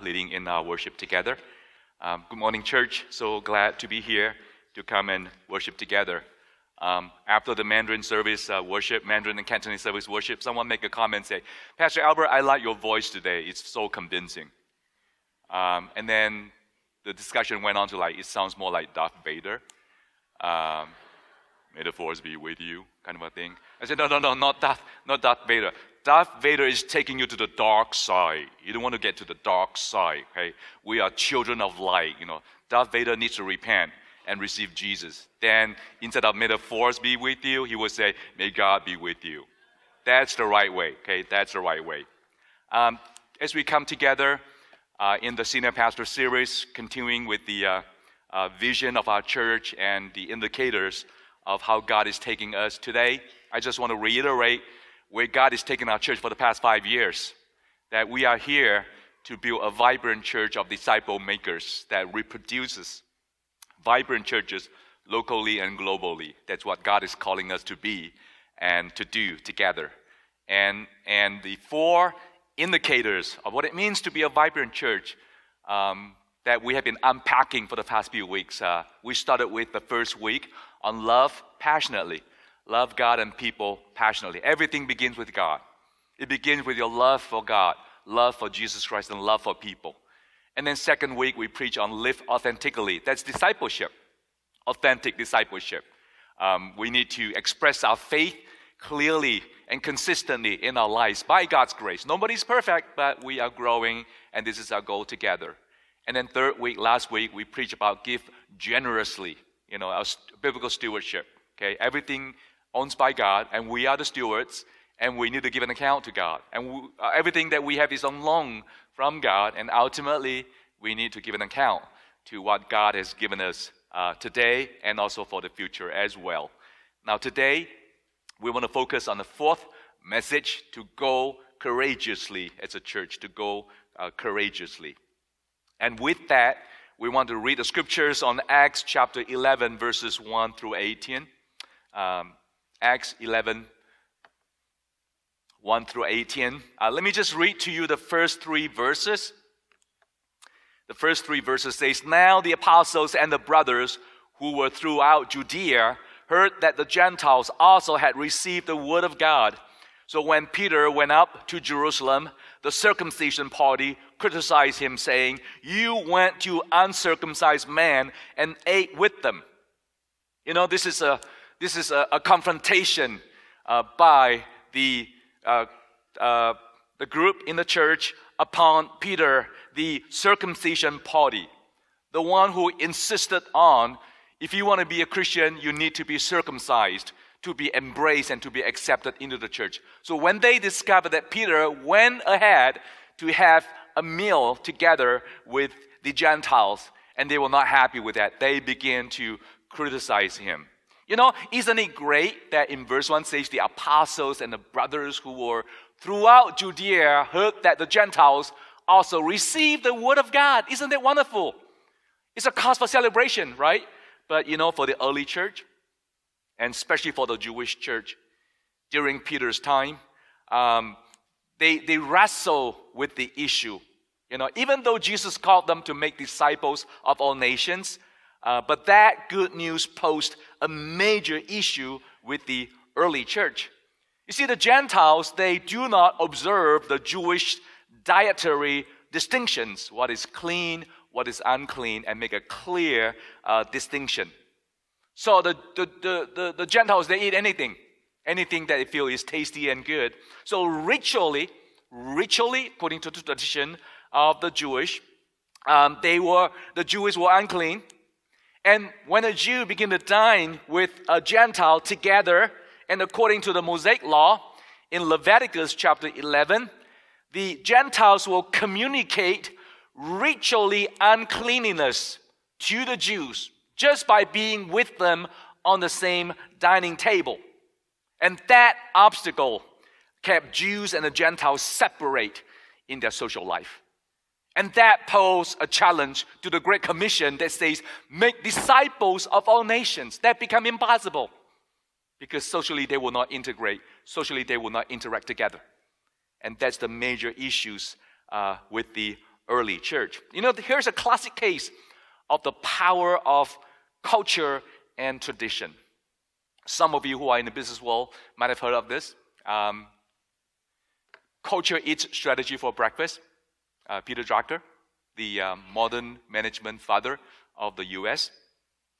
leading in our worship together. Good morning, church. So glad to be here to come and worship together. After the Mandarin service worship, Mandarin and Cantonese service worship, someone make a comment and say, "Pastor Albert, I like your voice today. It's so convincing." And then the discussion went on to like, it sounds more like Darth Vader. May the force be with you, kind of a thing. I said, no, not Darth Vader. Darth Vader is taking you to the dark side. You don't want to get to the dark side, okay? We are children of light, you know. Darth Vader needs to repent and receive Jesus. Then instead of "may the force be with you," he would say, "may God be with you." That's the right way, okay? That's the right way. As we come together in the Senior Pastor Series, continuing with the vision of our church and the indicators of how God is taking us today, I just want to reiterate where God is taking our church for the past 5 years, that we are here to build a vibrant church of disciple makers that reproduces vibrant churches locally and globally. That's what God is calling us to be and to do together. And the four indicators of what it means to be a vibrant church that we have been unpacking for the past few weeks. We started with the first week on love passionately. Love God and people passionately. Everything begins with God. It begins with your love for God, love for Jesus Christ, and love for people. And then second week, we preach on live authentically. That's discipleship, authentic discipleship. We need to express our faith clearly and consistently in our lives by God's grace. Nobody's perfect, but we are growing, and this is our goal together. And then third week, last week, we preach about give generously, you know, our biblical stewardship. Okay, everything owned by God, and we are the stewards, and we need to give an account to God. And everything that we have is on loan from God, and ultimately we need to give an account to what God has given us today and also for the future as well. Now today, we want to focus on the fourth message, to go courageously as a church, to go courageously. And with that, we want to read the scriptures on Acts chapter 11, verses 1 through 18. Acts 11, 1 through 18. Let me just read to you the first three verses. The first three verses says, "Now the apostles and the brothers who were throughout Judea heard that the Gentiles also had received the word of God. So when Peter went up to Jerusalem, the circumcision party criticized him, saying, 'You went to uncircumcised men and ate with them.'" You know, this is a confrontation by the group in the church upon Peter, the circumcision party, the one who insisted on, if you want to be a Christian, you need to be circumcised to be embraced and to be accepted into the church. So when they discovered that Peter went ahead to have a meal together with the Gentiles, and they were not happy with that, they began to criticize him. You know, isn't it great that in verse 1 says the apostles and the brothers who were throughout Judea heard that the Gentiles also received the word of God? Isn't that wonderful? It's a cause for celebration, right? But you know, for the early church, and especially for the Jewish church during Peter's time, they wrestle with the issue. You know, even though Jesus called them to make disciples of all nations, but that good news posed a major issue with the early church. You see, the Gentiles, they do not observe the Jewish dietary distinctions, what is clean, what is unclean, and make a clear distinction. So the Gentiles, they eat anything that they feel is tasty and good. So ritually, according to the tradition of the Jewish, the Jews were unclean. And when a Jew began to dine with a Gentile together, and according to the Mosaic law, in Leviticus chapter 11, the Gentiles will communicate ritually uncleanliness to the Jews just by being with them on the same dining table. And that obstacle kept Jews and the Gentiles separate in their social life. And that posed a challenge to the Great Commission that says, "Make disciples of all nations." That became impossible because socially they will not integrate. Socially they will not interact together. And that's the major issues with the early church. You know, here's a classic case of the power of culture and tradition. Some of you who are in the business world might have heard of this. Culture eats strategy for breakfast. Peter Drucker, the modern management father of the U.S.,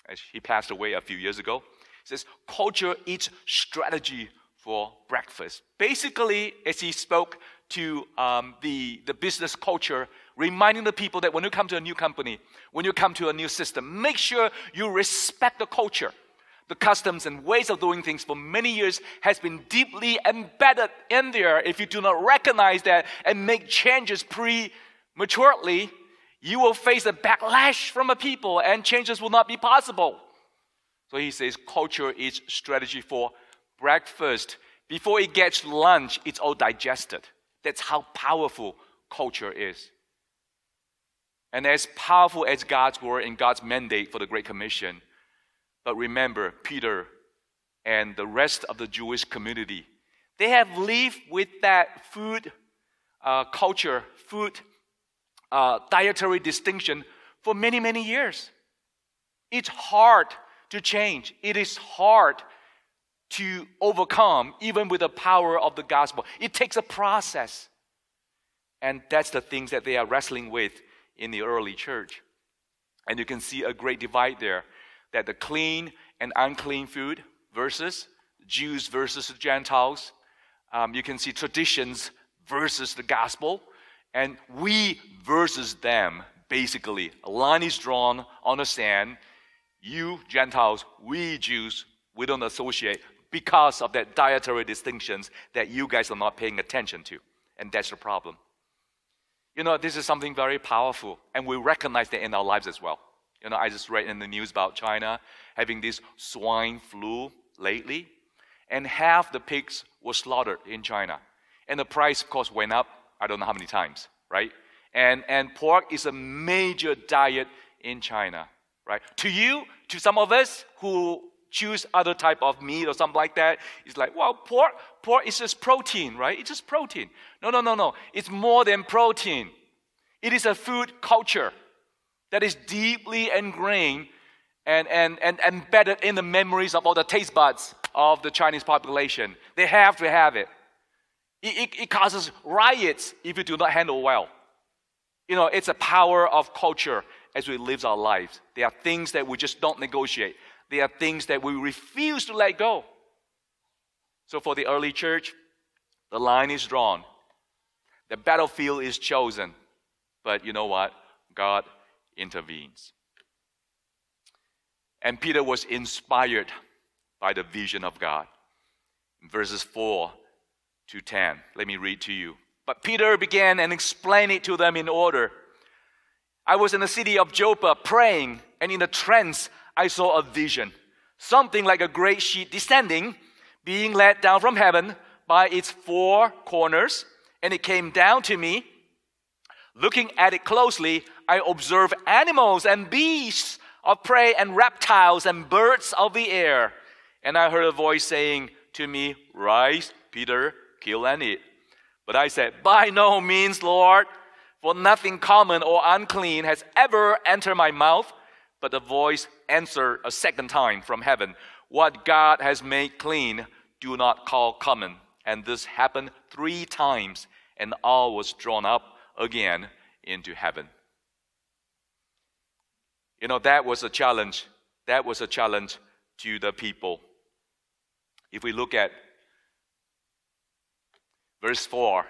as he passed away a few years ago, he says, culture eats strategy for breakfast. Basically, as he spoke to the business culture, reminding the people that when you come to a new company, when you come to a new system, make sure you respect the culture. The customs and ways of doing things for many years has been deeply embedded in there. If you do not recognize that and make changes prematurely, you will face a backlash from the people and changes will not be possible. So he says culture is strategy for breakfast. Before it gets lunch, it's all digested. That's how powerful culture is. And as powerful as God's word and God's mandate for the Great Commission, but remember, Peter and the rest of the Jewish community, they have lived with that food culture, food dietary distinction for many, many years. It's hard to change. It is hard to overcome, even with the power of the gospel. It takes a process. And that's the things that they are wrestling with in the early church. And you can see a great divide there. That the clean and unclean food versus Jews versus Gentiles. You can see traditions versus the gospel. And we versus them, basically. A line is drawn on the sand. You Gentiles, we Jews, we don't associate because of that dietary distinctions that you guys are not paying attention to. And that's the problem. You know, this is something very powerful. And we recognize that in our lives as well. You know, I just read in the news about China having this swine flu lately, and half the pigs were slaughtered in China. And the price, of course, went up, I don't know how many times, right? And pork is a major diet in China, right? To you, to some of us who choose other type of meat or something like that, it's like, well, pork is just protein, right? It's just protein. No. It's more than protein. It is a food culture that is deeply ingrained and embedded in the memories of all the taste buds of the Chinese population. They have to have it. It causes riots if you do not handle well. You know, it's a power of culture as we live our lives. There are things that we just don't negotiate. There are things that we refuse to let go. So for the early church, the line is drawn. The battlefield is chosen. But you know what? God intervenes. And Peter was inspired by the vision of God. Verses 4 to 10. Let me read to you. But Peter began and explained it to them in order. I was in the city of Joppa praying, and in a trance I saw a vision, something like a great sheet descending, being let down from heaven by its four corners, and it came down to me. Looking at it closely, I observed animals and beasts of prey and reptiles and birds of the air. And I heard a voice saying to me, Rise, Peter, kill and eat. But I said, By no means, Lord, for nothing common or unclean has ever entered my mouth. But the voice answered a second time from heaven, What God has made clean, do not call common. And this happened 3 times, and all was drawn up again into heaven. You know, that was a challenge. That was a challenge to the people. If we look at verse 4,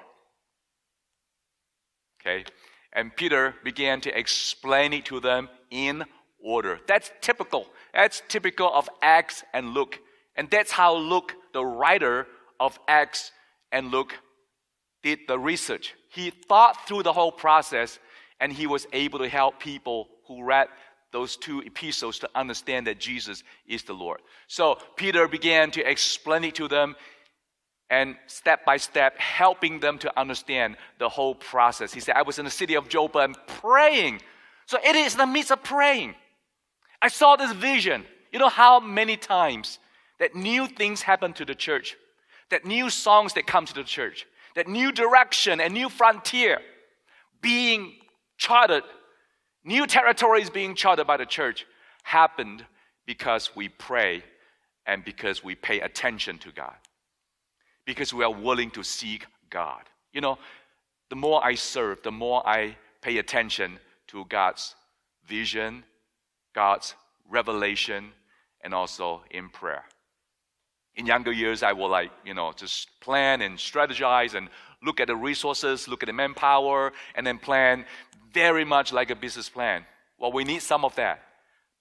okay, and Peter began to explain it to them in order. That's typical. That's typical of Acts and Luke. And that's how Luke, the writer of Acts and Luke, did the research. He thought through the whole process, and he was able to help people who read those 2 epistles to understand that Jesus is the Lord. So Peter began to explain it to them, and step by step, helping them to understand the whole process. He said, I was in the city of Joppa and praying. So it is in the midst of praying. I saw this vision. You know how many times that new things happen to the church, that new songs that come to the church, that new direction and new frontier being charted, new territories being charted by the church happened because we pray and because we pay attention to God, because we are willing to seek God. You know, the more I serve, the more I pay attention to God's vision, God's revelation, and also in prayer. In younger years, I would just plan and strategize and look at the resources, look at the manpower, and then plan very much like a business plan. Well, we need some of that.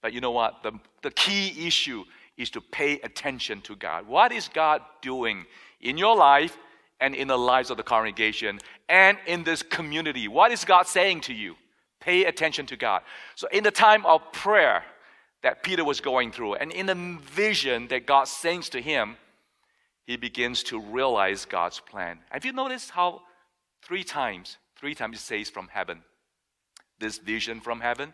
But you know what? The key issue is to pay attention to God. What is God doing in your life and in the lives of the congregation and in this community? What is God saying to you? Pay attention to God. So in the time of prayer that Peter was going through, and in the vision that God sends to him, he begins to realize God's plan. Have you noticed how three times it says from heaven, this vision from heaven?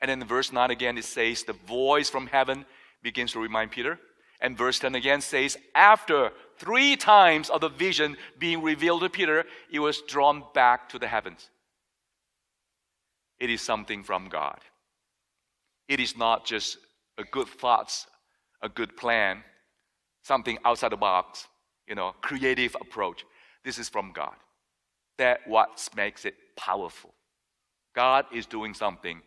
And then in verse 9 again, it says the voice from heaven begins to remind Peter. And verse 10 again says, after three times of the vision being revealed to Peter, it was drawn back to the heavens. It is something from God. It is not just a good thoughts, a good plan, something outside the box, creative approach. This is from God. That's what makes it powerful. God is doing something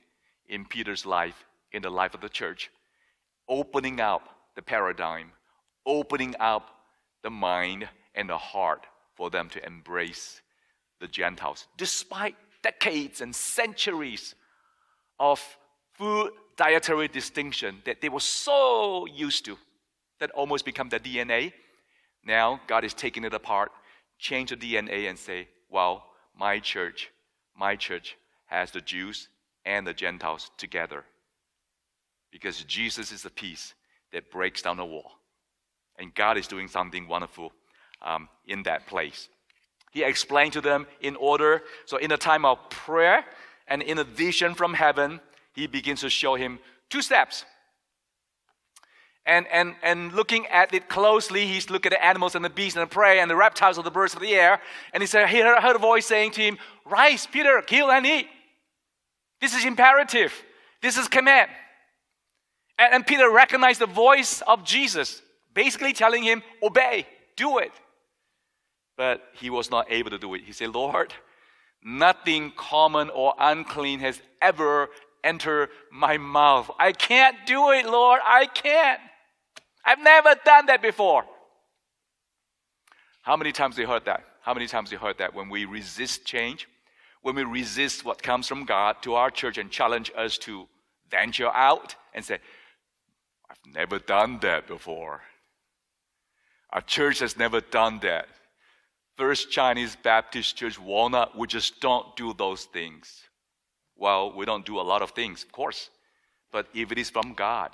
in Peter's life, in the life of the church, opening up the paradigm, opening up the mind and the heart for them to embrace the Gentiles. Despite decades and centuries of food dietary distinction that they were so used to, that almost become their DNA, now God is taking it apart, change the DNA and say, well, my church has the Jews and the Gentiles together. Because Jesus is the peace that breaks down the wall. And God is doing something wonderful in that place. He explained to them in order. So in the time of prayer and in a vision from heaven, he begins to show him two steps. And looking at it closely, he's looking at the animals and the beasts and the prey and the reptiles and the birds of the air. And he said, he heard a voice saying to him, "Rise, Peter, kill and eat." This is imperative. This is command. And Peter recognized the voice of Jesus, basically telling him, obey, do it. But he was not able to do it. He said, "Lord, nothing common or unclean has ever entered my mouth. I can't do it, Lord. I can't. I've never done that before." How many times we heard that? How many times we heard that when we resist change, when we resist what comes from God to our church and challenge us to venture out and say, "I've never done that before. Our church has never done that. First Chinese Baptist Church, Walnut, we just don't do those things." Well, we don't do a lot of things, of course. But if it is from God,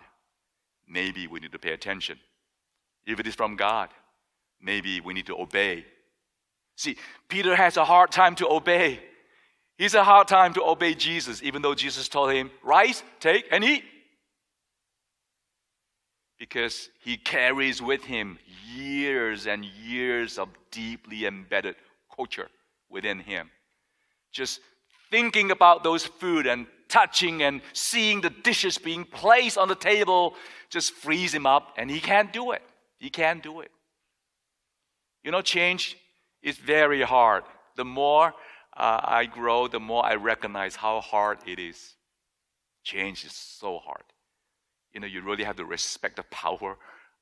maybe we need to pay attention. If it is from God, maybe we need to obey. See, Peter has a hard time to obey. He's a hard time to obey Jesus, even though Jesus told him, "Rise, take, and eat." Because he carries with him years and years of deeply embedded culture within him. Just thinking about those food and touching and seeing the dishes being placed on the table just frees him up, and he can't do it. He can't do it. You know, change is very hard. The more I grow, the more I recognize how hard it is. Change is so hard. You really have to respect the power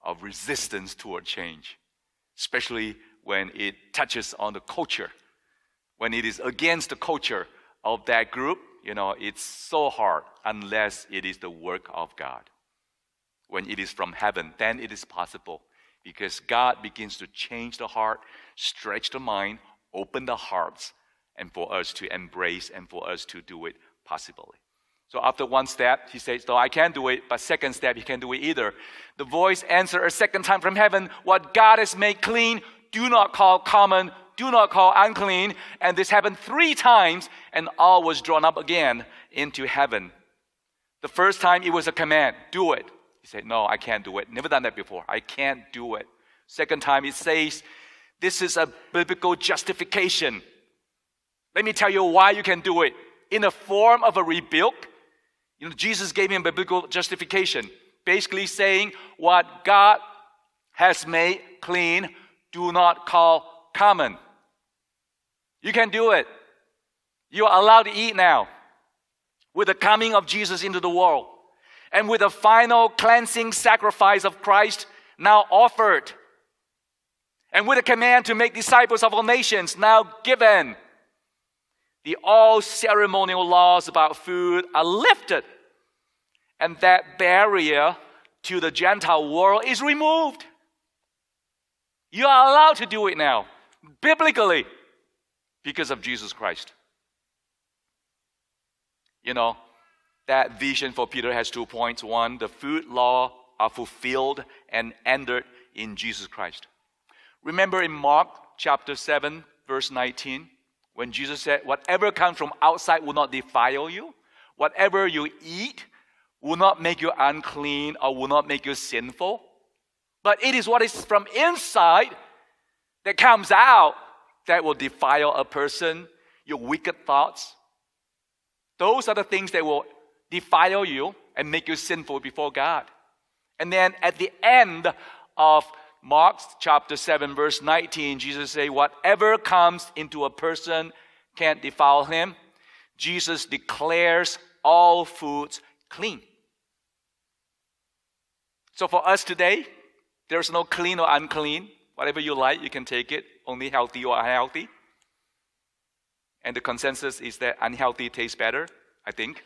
of resistance toward change, especially when it touches on the culture. When it is against the culture of that group, it's so hard unless it is the work of God. When it is from heaven, then it is possible because God begins to change the heart, stretch the mind, open the hearts, and for us to embrace and for us to do it possibly. So after one step, he says, "No, I can't do it," but second step, he can't do it either. The voice answered a second time from heaven, "What God has made clean, do not call common, do not call unclean." And this happened three times, and all was drawn up again into heaven. The first time, it was a command, do it. He said, "No, I can't do it. Never done that before. I can't do it." Second time, it says, this is a biblical justification. Let me tell you why you can do it. in the form of a rebuke. You know, Jesus gave him biblical justification, basically saying what God has made clean, do not call common. You can do it. You are allowed to eat now. With the coming of Jesus into the world, and with the final cleansing sacrifice of Christ now offered, and with a command to make disciples of all nations now given, the all ceremonial laws about food are lifted, and that barrier to the Gentile world is removed. You are allowed to do it now, biblically, because of Jesus Christ. You know, that vision for Peter has 2 points. One, the food law are fulfilled and ended in Jesus Christ. Remember in Mark chapter 7, verse 19, when Jesus said, whatever comes from outside will not defile you. Whatever you eat will not make you unclean or will not make you sinful. But it is what is from inside that comes out that will defile a person, your wicked thoughts. Those are the things that will defile you and make you sinful before God. And then at the end of Mark chapter 7, verse 19, Jesus says, whatever comes into a person can't defile him. Jesus declares all foods clean. So for us today, there's no clean or unclean. Whatever you like, you can take it, only healthy or unhealthy. And the consensus is that unhealthy tastes better, I think.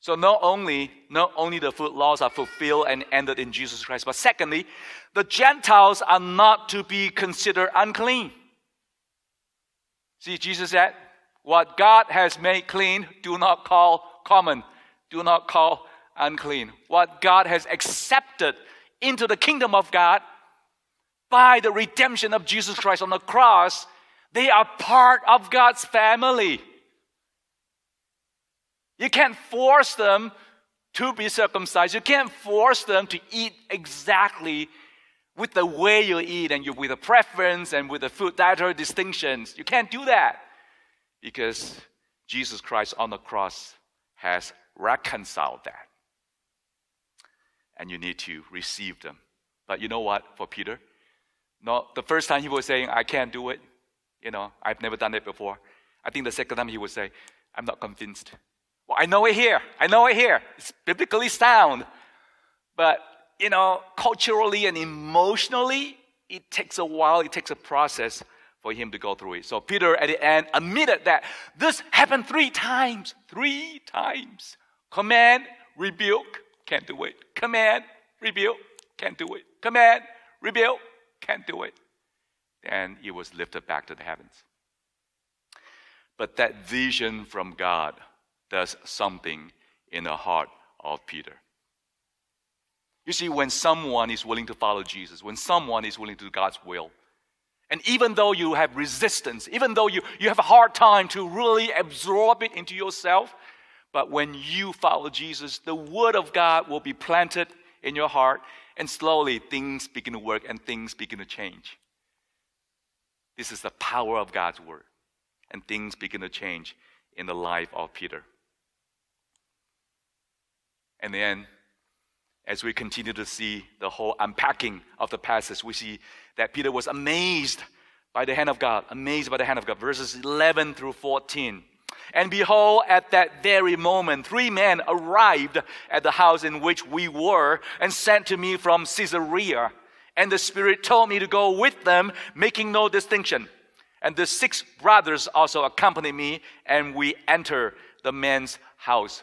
So not only the food laws are fulfilled and ended in Jesus Christ, but secondly, the Gentiles are not to be considered unclean. See, Jesus said, what God has made clean, do not call common, do not call unclean. What God has accepted into the kingdom of God by the redemption of Jesus Christ on the cross, they are part of God's family. You can't force them to be circumcised. You can't force them to eat exactly with the way you eat and with a preference and with the food dietary distinctions. You can't do that because Jesus Christ on the cross has reconciled that. And you need to receive them. But you know what, for Peter? No, the first time he was saying, I can't do it. You know, I've never done it before. I think the second time he would say, I'm not convinced. Well, I know it here. I know it here. It's biblically sound. But, you know, culturally and emotionally, it takes a while. It takes a process for him to go through it. So Peter, at the end, admitted that this happened 3 times. 3 times. Command, rebuke, can't do it. Command, rebuke, can't do it. Command, rebuke. Can't do it. And it was lifted back to the heavens. But that vision from God does something in the heart of Peter. You see, when someone is willing to follow Jesus, when someone is willing to do God's will, and even though you have resistance, even though you have a hard time to really absorb it into yourself, but when you follow Jesus, the word of God will be planted in your heart, and slowly things begin to work and things begin to change. This is the power of God's word. And things begin to change in the life of Peter. And then, as we continue to see the whole unpacking of the passage, we see that Peter was amazed by the hand of God. Amazed by the hand of God. Verses 11 through 14. And behold, at that very moment, 3 men arrived at the house in which we were and sent to me from Caesarea. And the Spirit told me to go with them, making no distinction. And the 6 brothers also accompanied me, and we entered the man's house.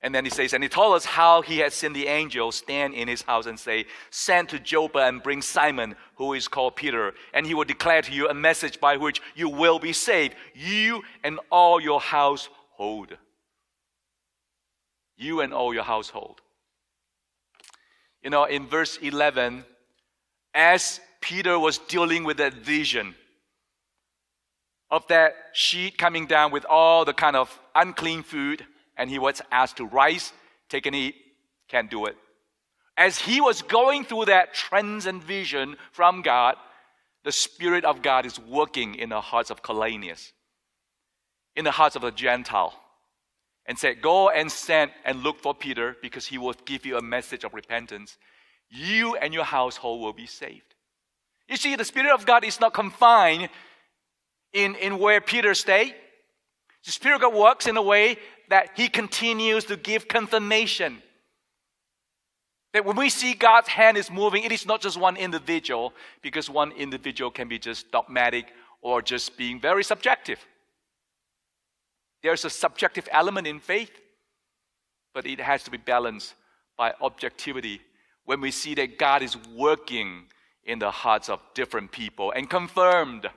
And then he says, and he told us how he had seen the angel stand in his house and say, send to Joppa and bring Simon, who is called Peter, and he will declare to you a message by which you will be saved, you and all your household. You and all your household. You know, in verse 11, as Peter was dealing with that vision of that sheet coming down with all the kind of unclean food, and he was asked to rise, take and eat, can't do it. As he was going through that trends and vision from God, The Spirit of God is working in the hearts of Cornelius, in the hearts of the Gentile, and said, go and send and look for Peter, because he will give you a message of repentance. You and your household will be saved. You see, the Spirit of God is not confined in where Peter stayed. The Spirit of God works in a way that he continues to give confirmation. That when we see God's hand is moving, it is not just one individual, because one individual can be just dogmatic or just being very subjective. There's a subjective element in faith, but it has to be balanced by objectivity when we see that God is working in the hearts of different people and confirmed.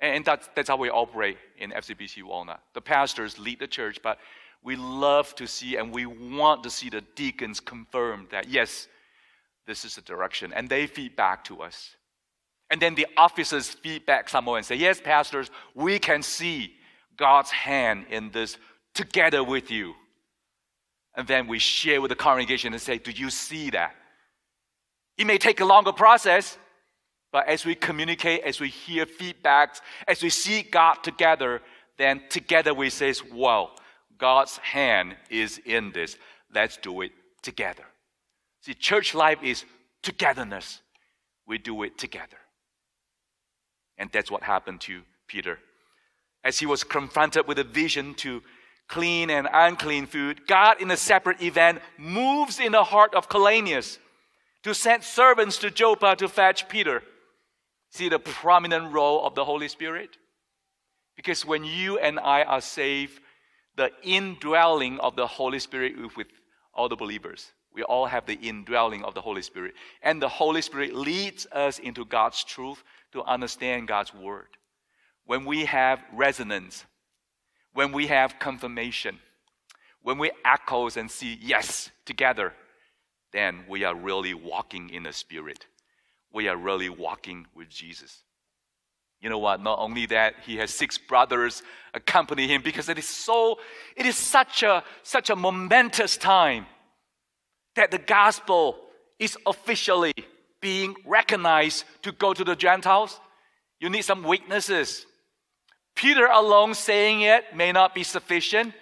And that's how we operate in FCBC Walnut. The pastors lead the church, but we love to see and we want to see the deacons confirm that, yes, this is the direction. And they feed back to us. And then the officers feed back some more and say, yes, pastors, we can see God's hand in this together with you. And then we share with the congregation and say, do you see that? It may take a longer process, but as we communicate, as we hear feedbacks, as we see God together, then together we say, wow, God's hand is in this. Let's do it together. See, church life is togetherness. We do it together. And that's what happened to Peter. As he was confronted with a vision to clean and unclean food, God, in a separate event, moves in the heart of Cornelius to send servants to Joppa to fetch Peter. See the prominent role of the Holy Spirit? Because when you and I are saved, the indwelling of the Holy Spirit is with all the believers. We all have the indwelling of the Holy Spirit. And the Holy Spirit leads us into God's truth to understand God's word. When we have resonance, when we have confirmation, when we echo and see yes together, then we are really walking in the Spirit. We are really walking with Jesus. You know what? Not only that, he has 6 brothers accompany him, because it is such a momentous time that the gospel is officially being recognized to go to the Gentiles. You need some witnesses. Peter alone saying it may not be sufficient,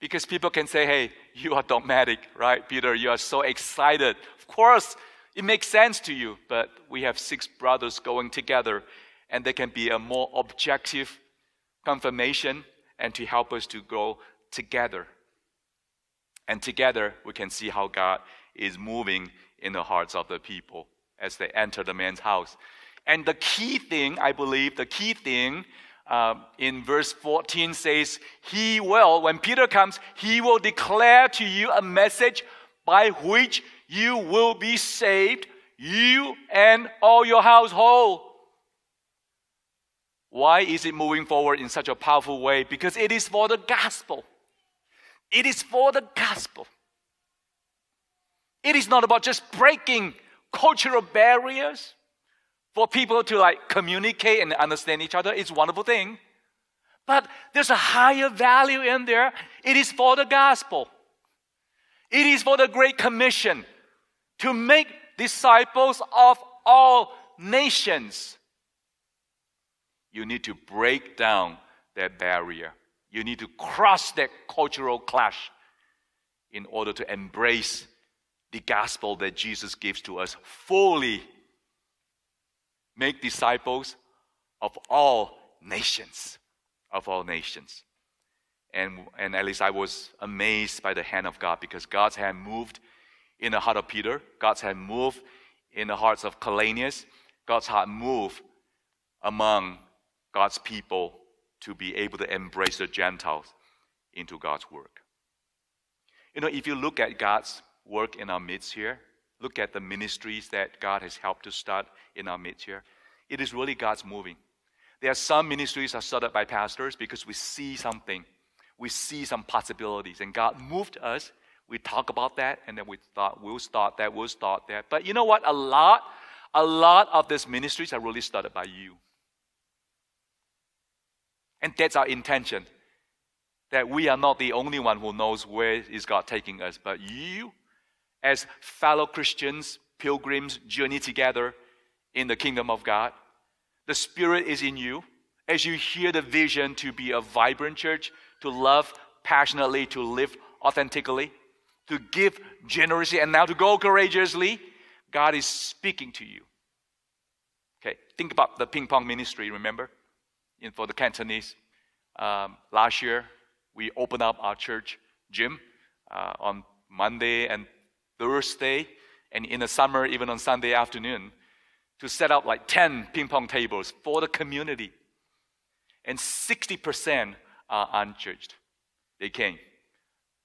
because people can say, hey, you are dogmatic, right, Peter? You are so excited. Of course, it makes sense to you, but we have 6 brothers going together, and there can be a more objective confirmation and to help us to grow together. And together, we can see how God is moving in the hearts of the people as they enter the man's house. And the key thing, I believe, the key thing in verse 14 says, he will, when Peter comes, he will declare to you a message by which you will be saved, you and all your household. Why is it moving forward in such a powerful way? Because it is for the gospel. It is for the gospel. It is not about just breaking cultural barriers for people to like communicate and understand each other. It's a wonderful thing. But there's a higher value in there. It is for the gospel. It is for the Great Commission to make disciples of all nations. You need to break down that barrier. You need to cross that cultural clash in order to embrace the gospel that Jesus gives to us fully. Make disciples of all nations, of all nations. And at least I was amazed by the hand of God, because God's hand moved in the heart of Peter. God's hand moved in the hearts of Cornelius. God's heart moved among God's people to be able to embrace the Gentiles into God's work. You know, if you look at God's work in our midst here, look at the ministries that God has helped to start in our midst here, it is really God's moving. There are some ministries that are started by pastors because we see something. We see some possibilities, and God moved us. We talk about that, and then we thought, we'll start that, we'll start that. But you know what? A lot of these ministries are really started by you. And that's our intention, that we are not the only one who knows where is God taking us, but you, as fellow Christians, pilgrims, journey together in the kingdom of God. The Spirit is in you. As you hear the vision to be a vibrant church, to love passionately, to live authentically, to give generously, and now to go courageously, God is speaking to you. Okay, think about the ping pong ministry, remember? For the Cantonese, last year, we opened up our church gym on Monday and Thursday, and in the summer, even on Sunday afternoon, to set up like 10 ping pong tables for the community. And 60% are unchurched. They came.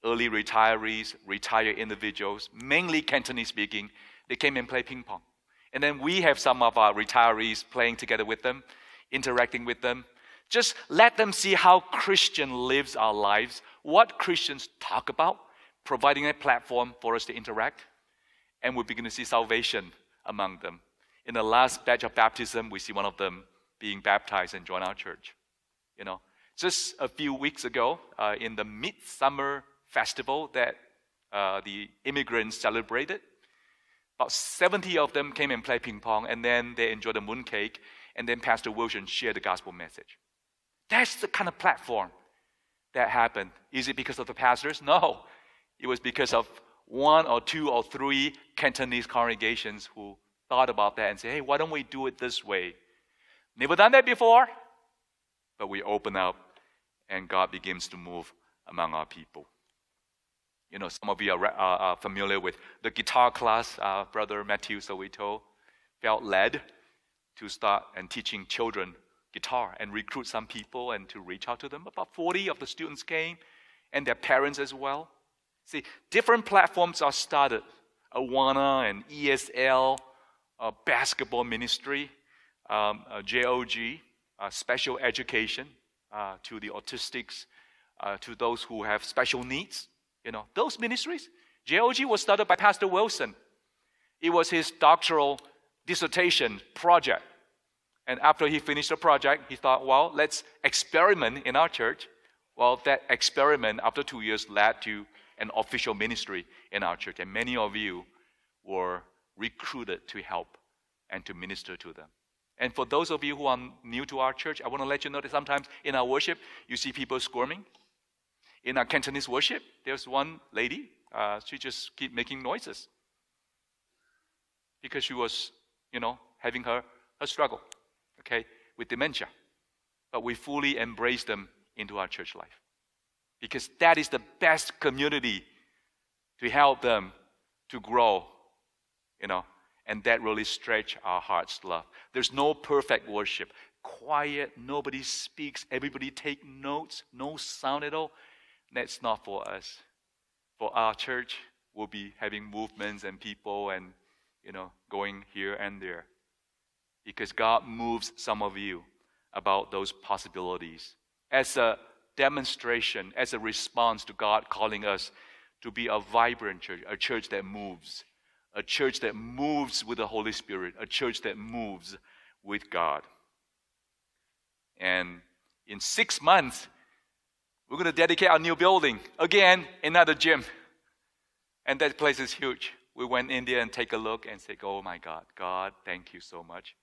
Early retirees, retired individuals, mainly Cantonese speaking, they came and played ping pong. And then we have some of our retirees playing together with them, interacting with them. Just let them see how Christian lives our lives, what Christians talk about, providing a platform for us to interact. And we'll begin to see salvation among them. In the last batch of baptism, we see one of them being baptized and join our church. You know, just a few weeks ago, in the midsummer festival that the immigrants celebrated, about 70 of them came and played ping pong, and then they enjoyed the mooncake, and then Pastor Wilson shared the gospel message. That's the kind of platform that happened. Is it because of the pastors? No. It was because of one or two or three Cantonese congregations who thought about that and said, hey, why don't we do it this way? Never done that before. But we open up, and God begins to move among our people. You know, some of you are familiar with the guitar class. Brother Matthew Soweto felt led to start and teaching children guitar and recruit some people and to reach out to them. About 40 of the students came, and their parents as well. See, different platforms are started. Awana and ESL, basketball ministry, JOG, special education to the autistics, to those who have special needs. You know, those ministries. JOG was started by Pastor Wilson. It was his doctoral dissertation project. And after he finished the project, he thought, well, let's experiment in our church. Well, that experiment after 2 years led to an official ministry in our church. And many of you were recruited to help and to minister to them. And for those of you who are new to our church, I want to let you know that sometimes in our worship, you see people squirming. In our Cantonese worship, there's one lady, she just keep making noises because she was, you know, having her struggle, okay, with dementia. But we fully embrace them into our church life because that is the best community to help them to grow, you know, and that really stretch our heart's love. There's no perfect worship. Quiet, nobody speaks, everybody take notes, no sound at all. That's not for us. For our church, we'll be having movements and people and, you know, going here and there. Because God moves some of you about those possibilities as a demonstration, as a response to God calling us to be a vibrant church, a church that moves with the Holy Spirit, a church that moves with God. And in 6 months, we're going to dedicate our new building. Again, another gym. And that place is huge. We went in there and take a look and said, oh my God, God, thank you so much.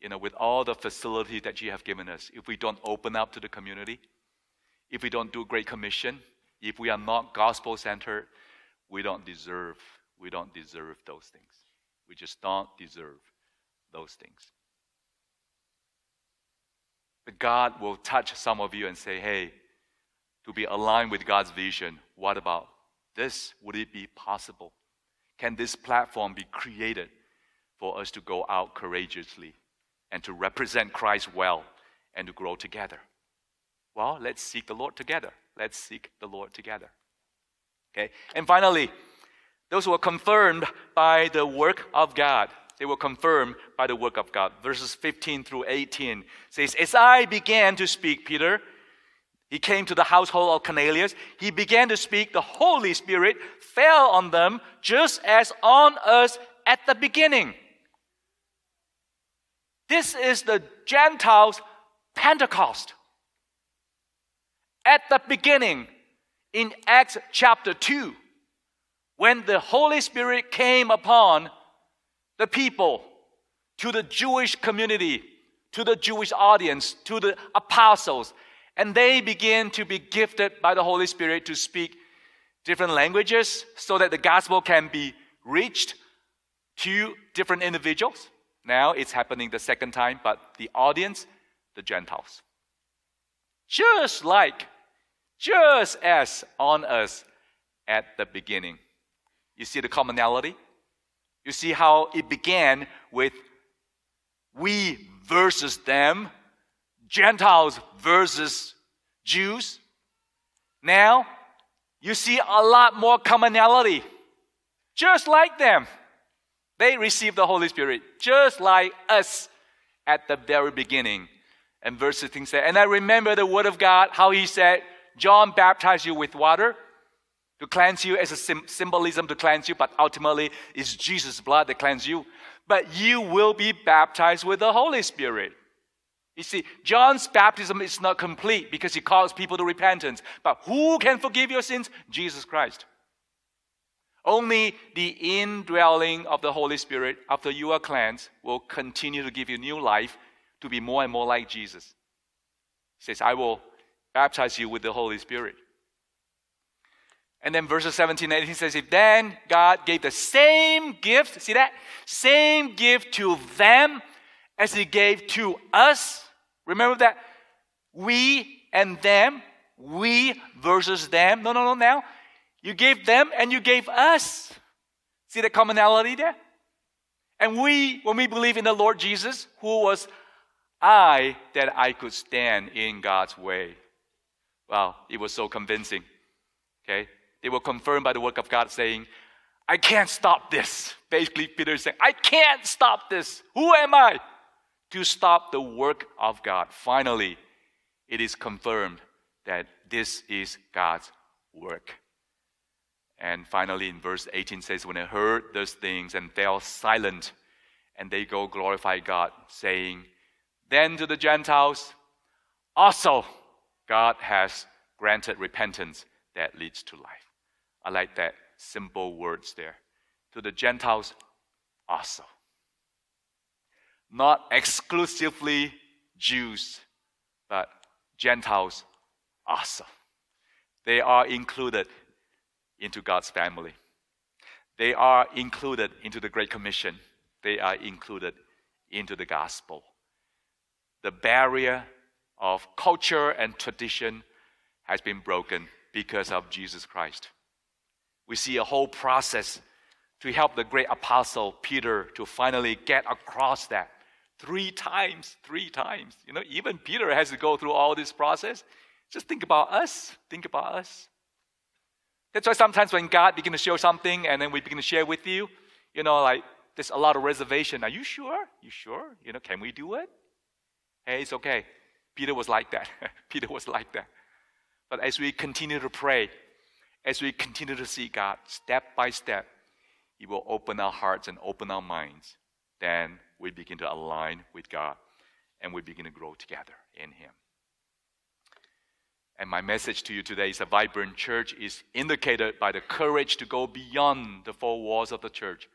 You know, with all the facilities that you have given us, if we don't open up to the community, if we don't do Great Commission, if we are not gospel-centered, we don't deserve those things. We just don't deserve those things. But God will touch some of you and say, hey, to be aligned with God's vision, what about this? Would it be possible? Can this platform be created for us to go out courageously and to represent Christ well and to grow together? Well, let's seek the Lord together. Let's seek the Lord together. Okay? And finally, those who are confirmed by the work of God. They were confirmed by the work of God. Verses 15 through 18 says, as I began to speak, Peter, he came to the household of Cornelius. He began to speak. The Holy Spirit fell on them just as on us at the beginning. This is the Gentiles' Pentecost. At the beginning, in Acts chapter 2, when the Holy Spirit came upon the people to the Jewish community, to the Jewish audience, to the apostles. And they begin to be gifted by the Holy Spirit to speak different languages so that the gospel can be reached to different individuals. Now it's happening the second time, but the audience, the Gentiles. Just as on us at the beginning. You see the commonality? You see how it began with we versus them, Gentiles versus Jews. Now, you see a lot more commonality. Just like them, they received the Holy Spirit, just like us at the very beginning. And verse 16 said, and I remember the word of God, how he said, John baptized you with water to cleanse you, as a symbolism to cleanse you, but ultimately it's Jesus' blood that cleanses you. But you will be baptized with the Holy Spirit. You see, John's baptism is not complete because he calls people to repentance. But who can forgive your sins? Jesus Christ. Only the indwelling of the Holy Spirit after you are cleansed will continue to give you new life to be more and more like Jesus. He says, I will baptize you with the Holy Spirit. And then verses 17 and 18 says, if then God gave the same gift, see that? Same gift to them as he gave to us. Remember that we and them, we versus them. No, now. You gave them and you gave us. See the commonality there? And we, when we believe in the Lord Jesus, who was I that I could stand in God's way? Wow, it was so convincing. Okay? They were confirmed by the work of God saying, I can't stop this. Basically, Peter is saying, I can't stop this. Who am I to stop the work of God? Finally, it is confirmed that this is God's work. And finally, in verse 18 says, when they heard those things and fell silent, and they go glorify God, saying, then to the Gentiles, also God has granted repentance that leads to life. I like that simple words there. To the Gentiles also. Not exclusively Jews, but Gentiles also. They are included into God's family. They are included into the Great Commission. They are included into the gospel. The barrier of culture and tradition has been broken because of Jesus Christ. We see a whole process to help the great apostle Peter to finally get across that. Three times. You know, even Peter has to go through all this process. Just think about us. That's why sometimes when God begins to show something and then we begin to share with you, you know, like there's a lot of reservation. Are you sure? You know, can we do it? Hey, it's okay. Peter was like that. But as we continue to pray, as we continue to see God step by step, He will open our hearts and open our minds. Then we begin to align with God and we begin to grow together in Him. And my message to you today is a vibrant church is indicated by the courage to go beyond the four walls of the church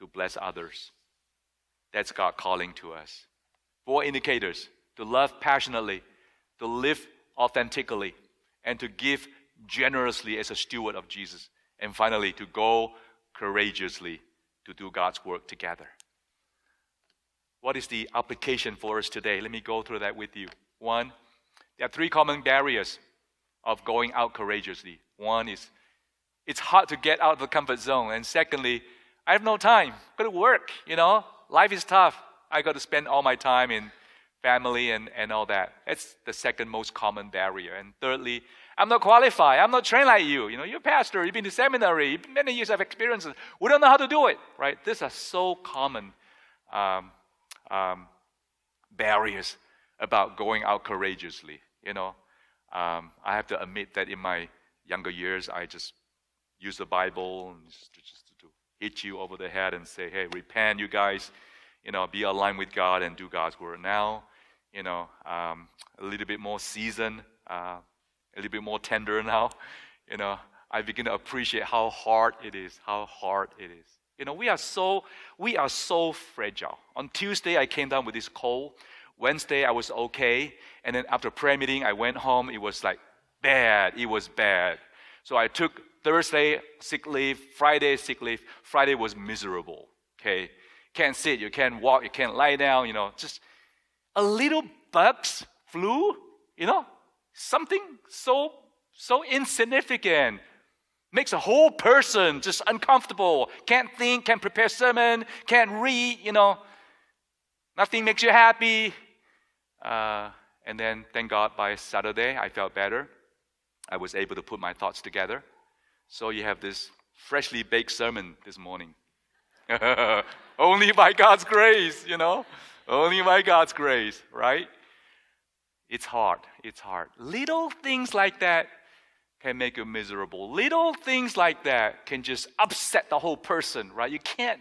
to bless others. That's God calling to us. Four indicators: to love passionately, to live authentically, and to give generously as a steward of Jesus. And finally, to go courageously to do God's work together. What is the application for us today? Let me go through that with you. One, there are three common barriers of going out courageously. One is, it's hard to get out of the comfort zone. And secondly, I have no time. I've got to work, you know. Life is tough. I got to spend all my time in family and all that. That's the second most common barrier. And thirdly, I'm not qualified. I'm not trained like you. You know, you're a pastor. You've been to seminary. Many years of experiences. We don't know how to do it, right? These are so common barriers about going out courageously. You know, I have to admit that in my younger years, I just used the Bible and just to hit you over the head and say, hey, repent, you guys. You know, be aligned with God and do God's word. Now, you know, a little bit more seasoned, a little bit more tender now. You know, I begin to appreciate how hard it is. You know, we are so fragile. On Tuesday, I came down with this cold. Wednesday, I was okay. And then after prayer meeting, I went home. It was like bad. It was bad. So I took Thursday sick leave, Friday sick leave. Friday was miserable, okay? Can't sit, you can't walk, you can't lie down, you know. Just a little bugs, flu, you know. Something so insignificant makes a whole person just uncomfortable. Can't think, can't prepare sermon, can't read, you know. Nothing makes you happy. And then, thank God, by Saturday, I felt better. I was able to put my thoughts together. So you have this freshly baked sermon this morning. Only by God's grace, you know. Only by God's grace, right? It's hard. It's hard. Little things like that can make you miserable. Little things like that can just upset the whole person, right? You can't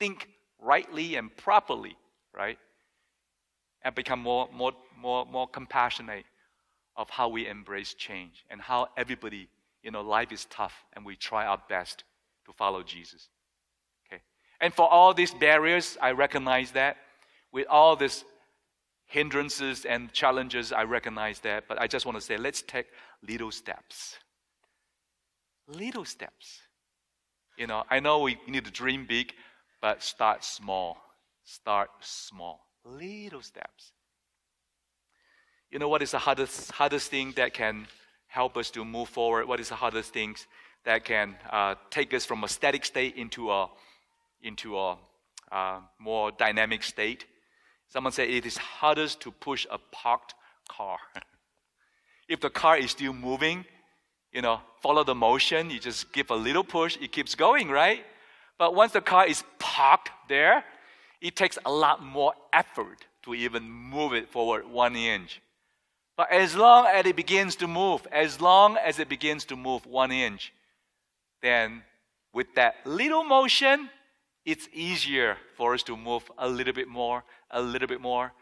think rightly and properly, right? And become more compassionate of how we embrace change and how everybody, you know, life is tough and we try our best to follow Jesus. Okay? And for all these barriers, I recognize that. With all these hindrances and challenges, I recognize that. But I just want to say, let's take little steps. Little steps. You know, I know we need to dream big, but start small. Start small. Little steps. You know, what is the hardest thing that can help us to move forward? What is the hardest thing that can take us from a static state into a more dynamic state? Someone said it is hardest to push a parked car. If the car is still moving, you know, follow the motion. You just give a little push. It keeps going, right? But once the car is parked there, it takes a lot more effort to even move it forward 1 inch. But as long as it begins to move, as long as it begins to move 1 inch, then with that little motion, it's easier for us to move a little bit more, and a little bit more.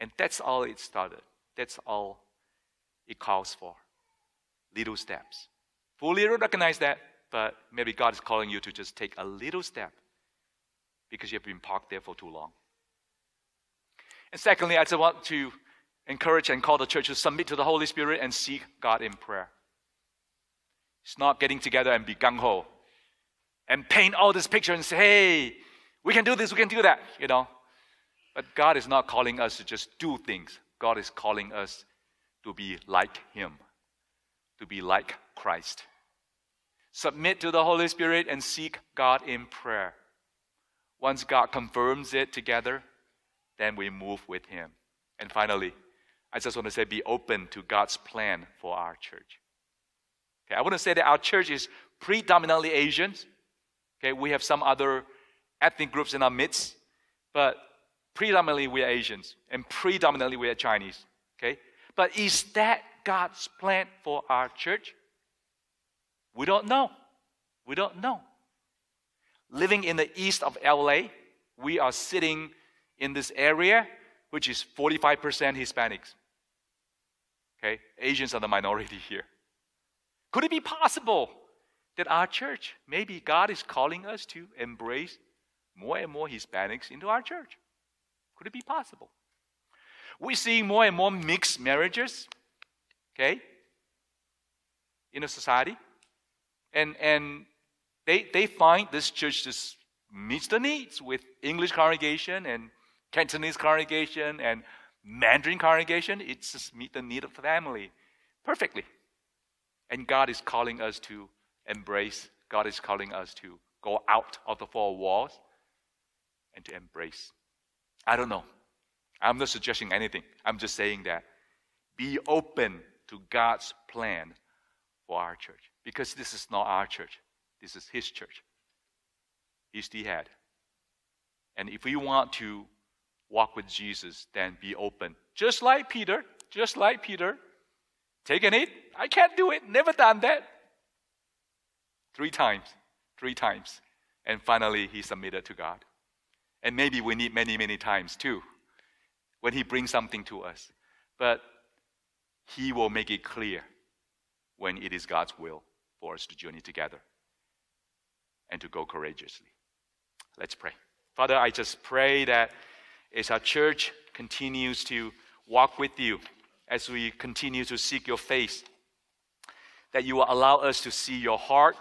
And that's all it started. That's all it calls for. Little steps. Fully recognize that, but maybe God is calling you to just take a little step because you've been parked there for too long. And secondly, I just want to encourage and call the church to submit to the Holy Spirit and seek God in prayer. It's not getting together and be gung-ho and paint all this picture and say, hey, we can do this, we can do that, you know. But God is not calling us to just do things. God is calling us to be like Him, to be like Christ. Submit to the Holy Spirit and seek God in prayer. Once God confirms it together, then we move with Him. And finally, I just want to say, be open to God's plan for our church. Okay, I want to say that our church is predominantly Asians. Okay, we have some other ethnic groups in our midst, but predominantly we are Asians and predominantly we are Chinese. Okay, but is that God's plan for our church? We don't know. We don't know. Living in the east of LA, we are sitting in this area, which is 45% Hispanics. Okay, Asians are the minority here. Could it be possible that our church, maybe God is calling us to embrace more and more Hispanics into our church? Could it be possible? We see more and more mixed marriages, okay, in a society. And they find this church just meets the needs with English congregation and Cantonese congregation and Mandarin congregation. It just meets the need of the family perfectly. And God is calling us to embrace. God is calling us to go out of the four walls and to embrace. I don't know. I'm not suggesting anything. I'm just saying that. Be open to God's plan for our church. Because this is not our church. This is His church. He's the head. And if we want to walk with Jesus, then be open. Just like Peter. Just like Peter. Taking it. I can't do it. Never done that. 3 times. 3 times. And finally, he submitted to God. And maybe we need many, many times too when He brings something to us. But He will make it clear when it is God's will for us to journey together. and to go courageously. Let's pray. Father, I just pray that as our church continues to walk with you, as we continue to seek your face, that you will allow us to see your heart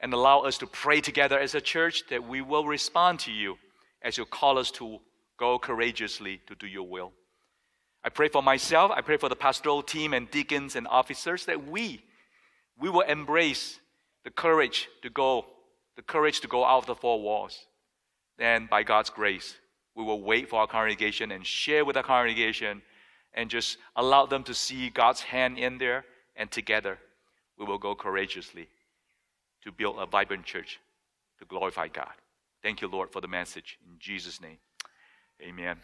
and allow us to pray together as a church, that we will respond to you as you call us to go courageously to do your will. I pray for myself, I pray for the pastoral team and deacons and officers, that we will embrace the courage to go out of the four walls. And by God's grace, we will wait for our congregation and share with our congregation and just allow them to see God's hand in there, and together we will go courageously to build a vibrant church to glorify God. Thank you, Lord, for the message. In Jesus' name, amen.